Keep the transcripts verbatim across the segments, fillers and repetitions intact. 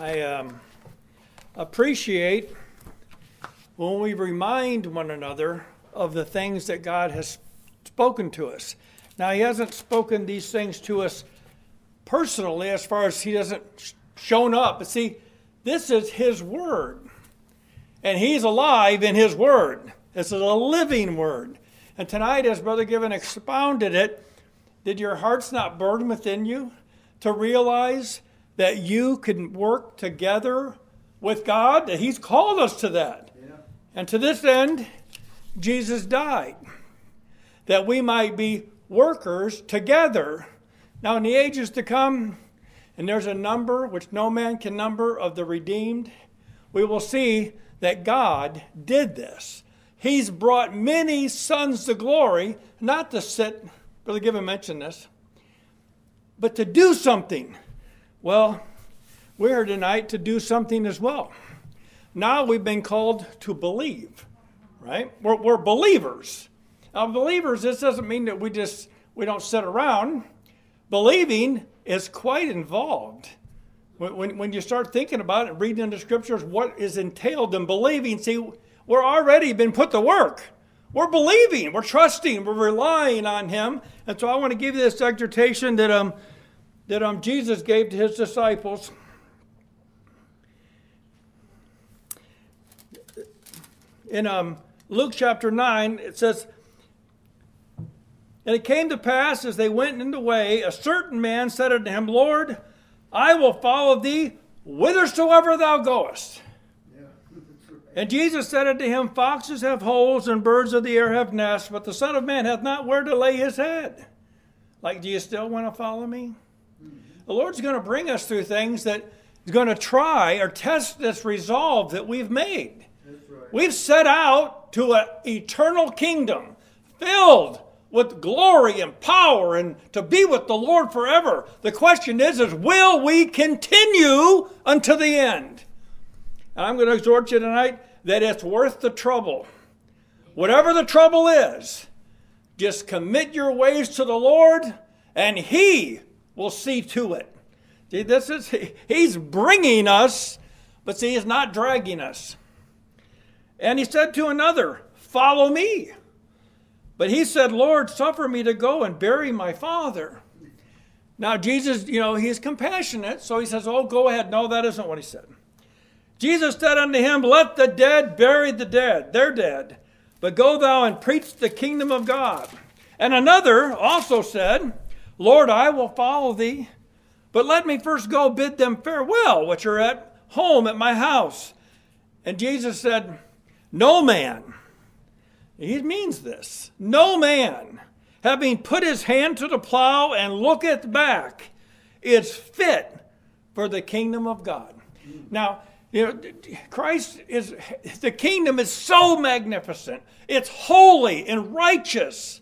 I um, appreciate when we remind one another of the things that God has spoken to us. Now, he hasn't spoken these things to us personally as far as he hasn't shown up. But see, this is his word, and he's alive in his word. This is a living word. And tonight, as Brother Given expounded it, did your hearts not burden within you to realize that you can work together with God? That he's called us to that. Yeah. And to this end, Jesus died, that we might be workers together. Now, in the ages to come, and there's a number which no man can number of the redeemed, we will see that God did this. He's brought many sons to glory, not to sit, Brother Given mentioned this, but to do something. Well, we're here tonight to do something as well. Now we've been called to believe, right? We're, we're believers. Now, believers, this doesn't mean that we just, we don't sit around. Believing is quite involved. When, when, when you start thinking about it, reading into scriptures, what is entailed in believing, see, we're already been put to work. We're believing, we're trusting, we're relying on him. And so I want to give you this exhortation that um, that um, Jesus gave to his disciples. In um, Luke chapter nine, it says, "And it came to pass, as they went in the way, a certain man said unto him, Lord, I will follow thee whithersoever thou goest. Yeah. And Jesus said unto him, Foxes have holes, and birds of the air have nests, but the Son of Man hath not where to lay his head. Like, do you still want to follow me?" Mm-hmm. The Lord's going to bring us through things that is going to try or test this resolve that we've made. That's right. We've set out to an eternal kingdom filled with glory and power, and to be with the Lord forever. The question is, is will we continue unto the end? And I'm going to exhort you tonight that it's worth the trouble. Whatever the trouble is, just commit your ways to the Lord, and he will see to it. See, this is, he's bringing us, but see, he's not dragging us. And he said to another, "Follow me." But he said, "Lord, suffer me to go and bury my father." Now, Jesus, you know, he's compassionate. So he says, "Oh, go ahead." No, that isn't what he said. Jesus said unto him, "Let the dead bury the dead. They're dead. But go thou and preach the kingdom of God." And another also said, "Lord, I will follow thee. But let me first go bid them farewell, which are at home at my house." And Jesus said, "No man." He means this. "No man, having put his hand to the plow and looketh back, is fit for the kingdom of God." Now, you know, Christ is, the kingdom is so magnificent. It's holy and righteous,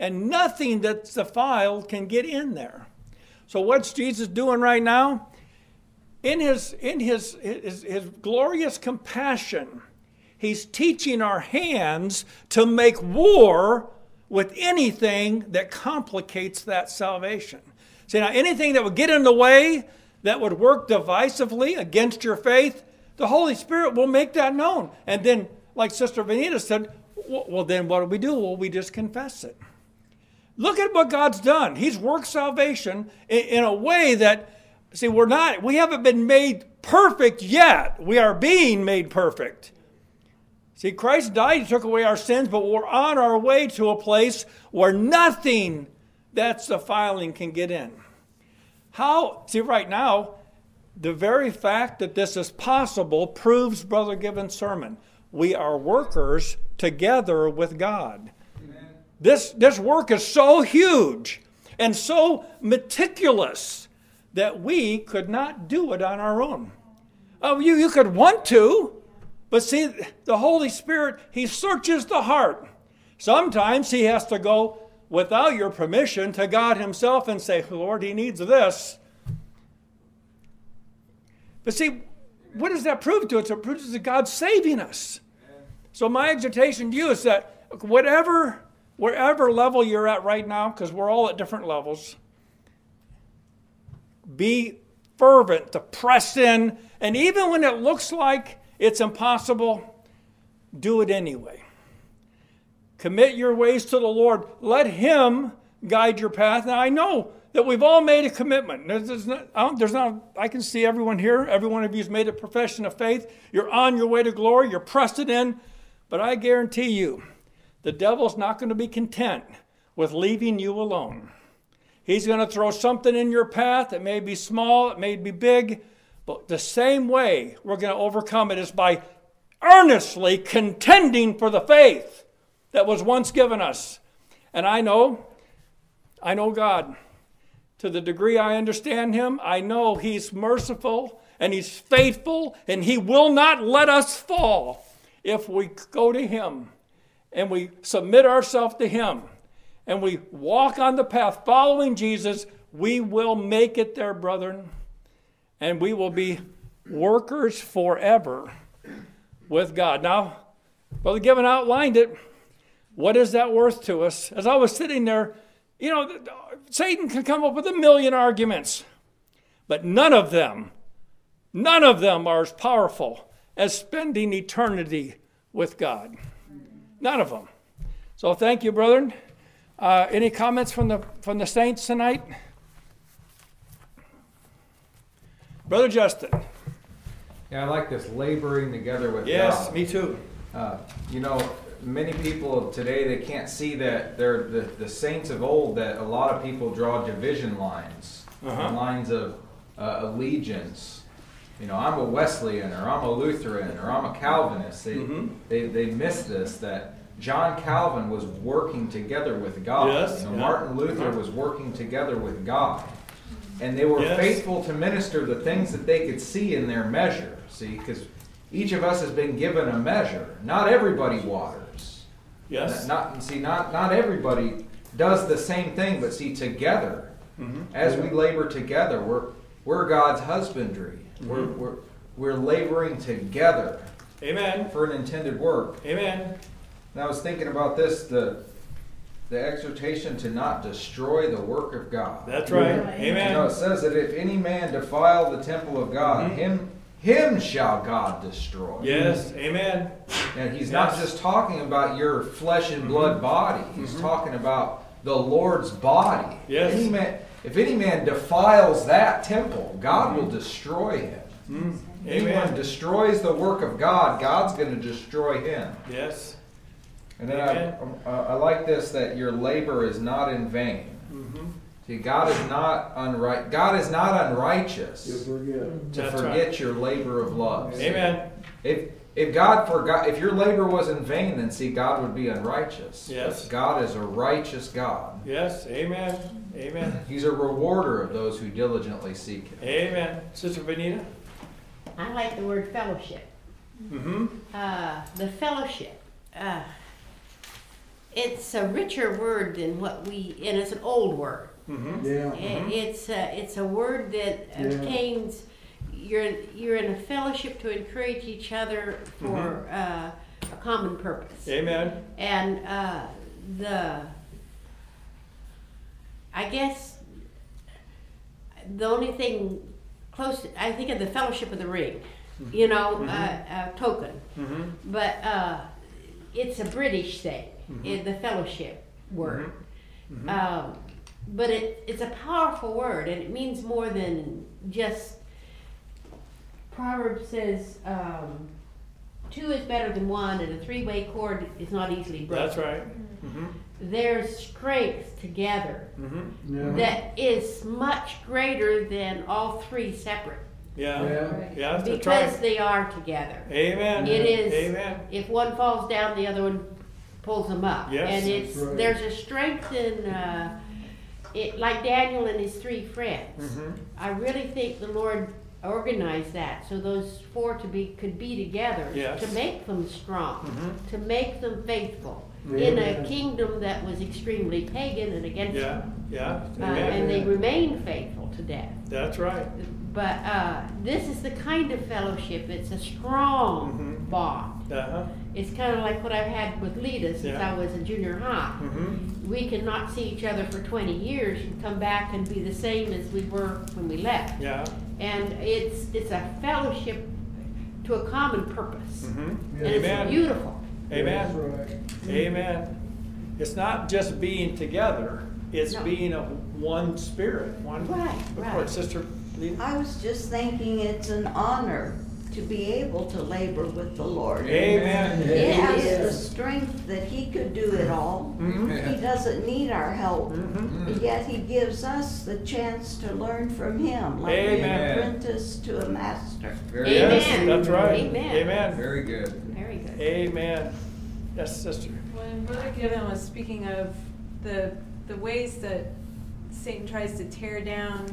and nothing that's defiled can get in there. So what's Jesus doing right now? In his, in his, his, his glorious compassion, he's teaching our hands to make war with anything that complicates that salvation. See, now, anything that would get in the way, that would work divisively against your faith, the Holy Spirit will make that known. And then, like Sister Vanita said, well, then what do we do? Well, we just confess it. Look at what God's done. He's worked salvation in a way that, see, we're not, we haven't been made perfect yet. We are being made perfect. See, Christ died, he took away our sins, but we're on our way to a place where nothing that's defiling can get in. How? See, right now, the very fact that this is possible proves Brother Given's sermon. We are workers together with God. Amen. This, this work is so huge and so meticulous that we could not do it on our own. Oh, you, you could want to. But see, the Holy Spirit, he searches the heart. Sometimes he has to go without your permission to God himself and say, "Lord, he needs this." But see, what does that prove to us? It proves that God's saving us. So my exhortation to you is that whatever, wherever level you're at right now, because we're all at different levels, be fervent to press in. And even when it looks like it's impossible, do it anyway. Commit your ways to the Lord. Let Him guide your path. Now, I know that we've all made a commitment. There's not, I, there's not, I can see everyone here. Every one of you has made a profession of faith. You're on your way to glory. You're pressed in. But I guarantee you, the devil's not going to be content with leaving you alone. He's going to throw something in your path. It may be small. It may be big. But the same way we're going to overcome it is by earnestly contending for the faith that was once given us. And I know, I know God. To the degree I understand Him, I know He's merciful and He's faithful, and He will not let us fall if we go to Him and we submit ourselves to Him and we walk on the path following Jesus. We will make it there, brethren, and we will be workers forever with God. Now, Brother Given outlined it. What is that worth to us? As I was sitting there, you know, Satan can come up with a million arguments, but none of them, none of them are as powerful as spending eternity with God. None of them. So thank you, brethren. Uh, any comments from the from the saints tonight? Brother Justin. Yeah, I like this laboring together with yes, God. Yes, me too. Uh, you know, many people today, they can't see that they're the, the saints of old, that a lot of people draw division lines, uh-huh. lines of uh, allegiance. You know, I'm a Wesleyan, or I'm a Lutheran, or I'm a Calvinist. They, mm-hmm. they, they miss this, that John Calvin was working together with God. Yes, you know, yeah. Martin Luther uh-huh. was working together with God. And they were yes. faithful to minister the things that they could see in their measure. See, because each of us has been given a measure. Not everybody waters. Yes. Not see, not not everybody does the same thing, but see, together, mm-hmm. as we labor together, we're we're God's husbandry. Mm-hmm. We're we're we're laboring together. Amen. For an intended work. Amen. And I was thinking about this, the the exhortation to not destroy the work of God. That's right. Amen. Amen. You know, it says that if any man defile the temple of God, mm-hmm. him. Him shall God destroy. Yes, amen. And he's yes. not just talking about your flesh and blood mm-hmm. body. He's mm-hmm. talking about the Lord's body. Yes. Any man, if any man defiles that temple, God mm-hmm. will destroy him. Mm-hmm. If anyone destroys the work of God, God's going to destroy him. Yes. And then I, I, I like this, that your labor is not in vain. Mm-hmm. God is not unright. God is not unrighteous forget. to That's forget right. your labor of love. Amen. See, if if God forgot, if your labor was in vain, then see, God would be unrighteous. Yes. But God is a righteous God. Yes. Amen. Amen. He's a rewarder of those who diligently seek Him. Amen. Sister Benita, I like the word fellowship. Mm-hmm. Uh, the fellowship. Uh, it's a richer word than what we, and it's an old word. Mm-hmm. Yeah, mm-hmm. It's a, it's a word that yeah. obtains, you're, you're in a fellowship to encourage each other for mm-hmm. uh, a common purpose. Amen. And uh, the, I guess, the only thing close, to, I think of the Fellowship of the Ring, mm-hmm. you know, mm-hmm. uh, a token. Mm-hmm. But uh, it's a British thing, mm-hmm. the fellowship word. Mm-hmm. Um, But it, it's a powerful word, and it means more than just. Proverbs says, um, two is better than one, and a three-way cord is not easily broken. That's right. Mm-hmm. There's strength together mm-hmm. yeah. that is much greater than all three separate. Yeah, yeah, yeah that's because right. they are together. Amen. It is. Amen. If one falls down, the other one pulls them up. Yes, and it's right. there's a strength in. Uh, It, like Daniel and his three friends, mm-hmm. I really think the Lord organized that so those four to be could be together yes. to make them strong, mm-hmm. to make them faithful mm-hmm. in a kingdom that was extremely pagan and against yeah. them. Yeah, uh, and they remain faithful to death. That's right. But uh, this is the kind of fellowship. It's a strong mm-hmm. bond. Uh-huh. It's kind of like what I've had with Lita since yeah. I was in junior high. Mm-hmm. We cannot see each other for twenty years and come back and be the same as we were when we left. Yeah. And it's it's a fellowship to a common purpose. Mm-hmm. And Amen. It's beautiful. Amen. Right. Amen. It's not just being together. It's no. being a one spirit. One. Right. Right. Course, Sister Lita. I was just thinking it's an honor to be able to labor with the Lord. Amen. He has the strength that he could do it all. Mm-hmm. He doesn't need our help, mm-hmm. but yet he gives us the chance to learn from him, like Amen. An apprentice to a master. Very Amen. Yes, that's right. Amen. Amen. Very good. Very good. Amen. Yes, Sister. When Brother Given was speaking of the the ways that Satan tries to tear down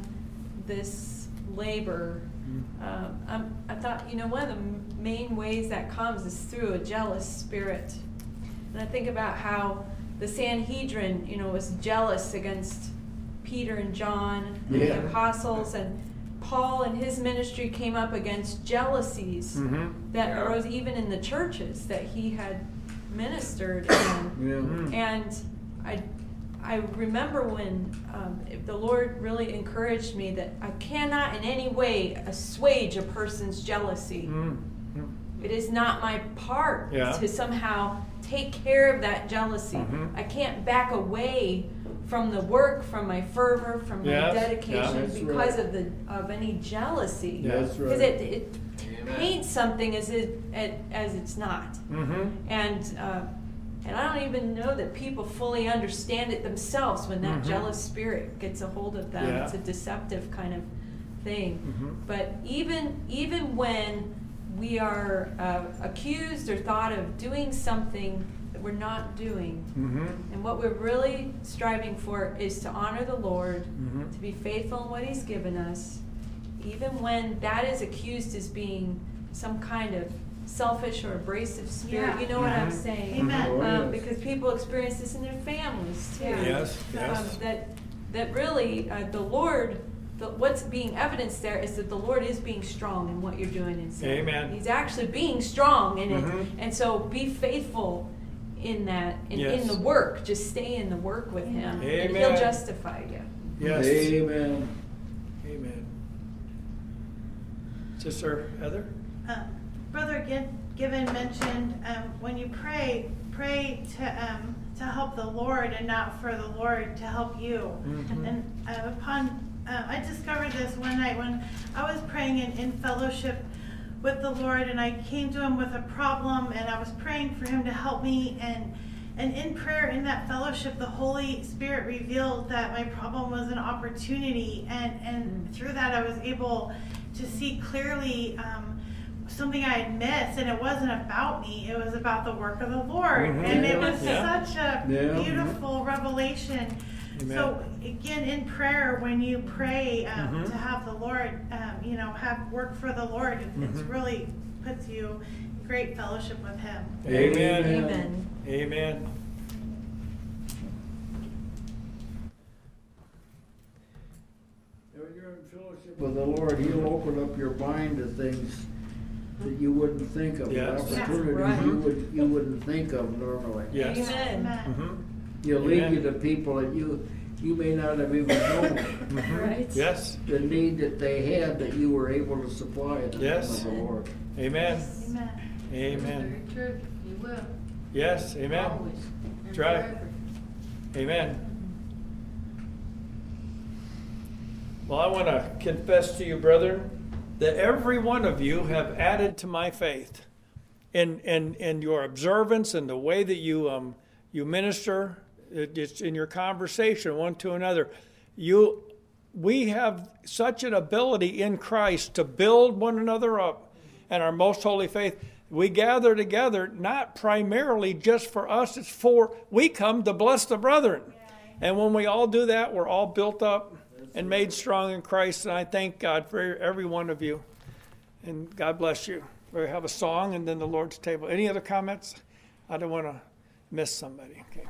this labor, Um, I'm, I thought, you know, one of the main ways that comes is through a jealous spirit. And I think about how the Sanhedrin, you know, was jealous against Peter and John and yeah. the apostles, and Paul and his ministry came up against jealousies mm-hmm. that yeah. arose even in the churches that he had ministered in. Mm-hmm. And I I remember when um, the Lord really encouraged me that I cannot in any way assuage a person's jealousy. Mm. Mm. It is not my part yeah. to somehow take care of that jealousy. Mm-hmm. I can't back away from the work, from my fervor, from yes. my dedication yeah, because right. of the of any jealousy. Because yeah, right. it, it paints something as it as it's not. Mm-hmm. And. Uh, And I don't even know that people fully understand it themselves when that mm-hmm. jealous spirit gets a hold of them. Yeah. It's a deceptive kind of thing. Mm-hmm. But even even when we are uh, accused or thought of doing something that we're not doing, mm-hmm. and what we're really striving for is to honor the Lord, mm-hmm. to be faithful in what he's given us, even when that is accused as being some kind of selfish or abrasive spirit, yeah. you know what mm-hmm. I'm saying? Amen. Oh, yes. um, because people experience this in their families too. Yes, yes. Um, that that really uh, the Lord, the, what's being evidenced there is that the Lord is being strong in what you're doing and saying. Amen. He's actually being strong in mm-hmm. it, and so be faithful in that, in, yes. in the work. Just stay in the work with Amen. Him, Amen. And He'll justify you. Yes. Amen. Amen. Sister Heather. Uh, Brother Given mentioned um, when you pray, pray to um, to help the Lord and not for the Lord to help you. Mm-hmm. And uh, upon uh, I discovered this one night when I was praying in, in fellowship with the Lord, and I came to him with a problem, and I was praying for him to help me. And and in prayer, in that fellowship, the Holy Spirit revealed that my problem was an opportunity, and and mm-hmm. through that I was able to see clearly. Um, something I had missed, and it wasn't about me, it was about the work of the Lord. Mm-hmm. And it was yeah. such a yeah. beautiful revelation. Amen. So again, in prayer, when you pray um, mm-hmm. to have the Lord, um, you know, have work for the Lord, mm-hmm. it's really puts you in great fellowship with him. Amen. Amen. Amen. When you're in fellowship with the Lord, he'll open up your mind to things that you wouldn't think of, yes. opportunities right. you would you wouldn't think of normally. Yes. Amen. Mm-hmm. You'll Amen. Lead you to people that you you may not have even known. Mm-hmm. Right. Yes. The need that they had that you were able to supply in the yes. name of the Lord. Amen. Yes. Amen. Amen. Very true. You will. Yes. Amen. Always. That's right. Forever. Amen. Well, I want to confess to you, brethren, that every one of you have added to my faith in, in, in your observance and the way that you um, you minister, it's in your conversation one to another. You, we have such an ability in Christ to build one another up and our most holy faith. We gather together not primarily just for us, it's for, we come to bless the brethren. And when we all do that, we're all built up and made strong in Christ, and I thank God for every one of you, and God bless you. We have a song, and then the Lord's table. Any other comments? I don't want to miss somebody. Okay.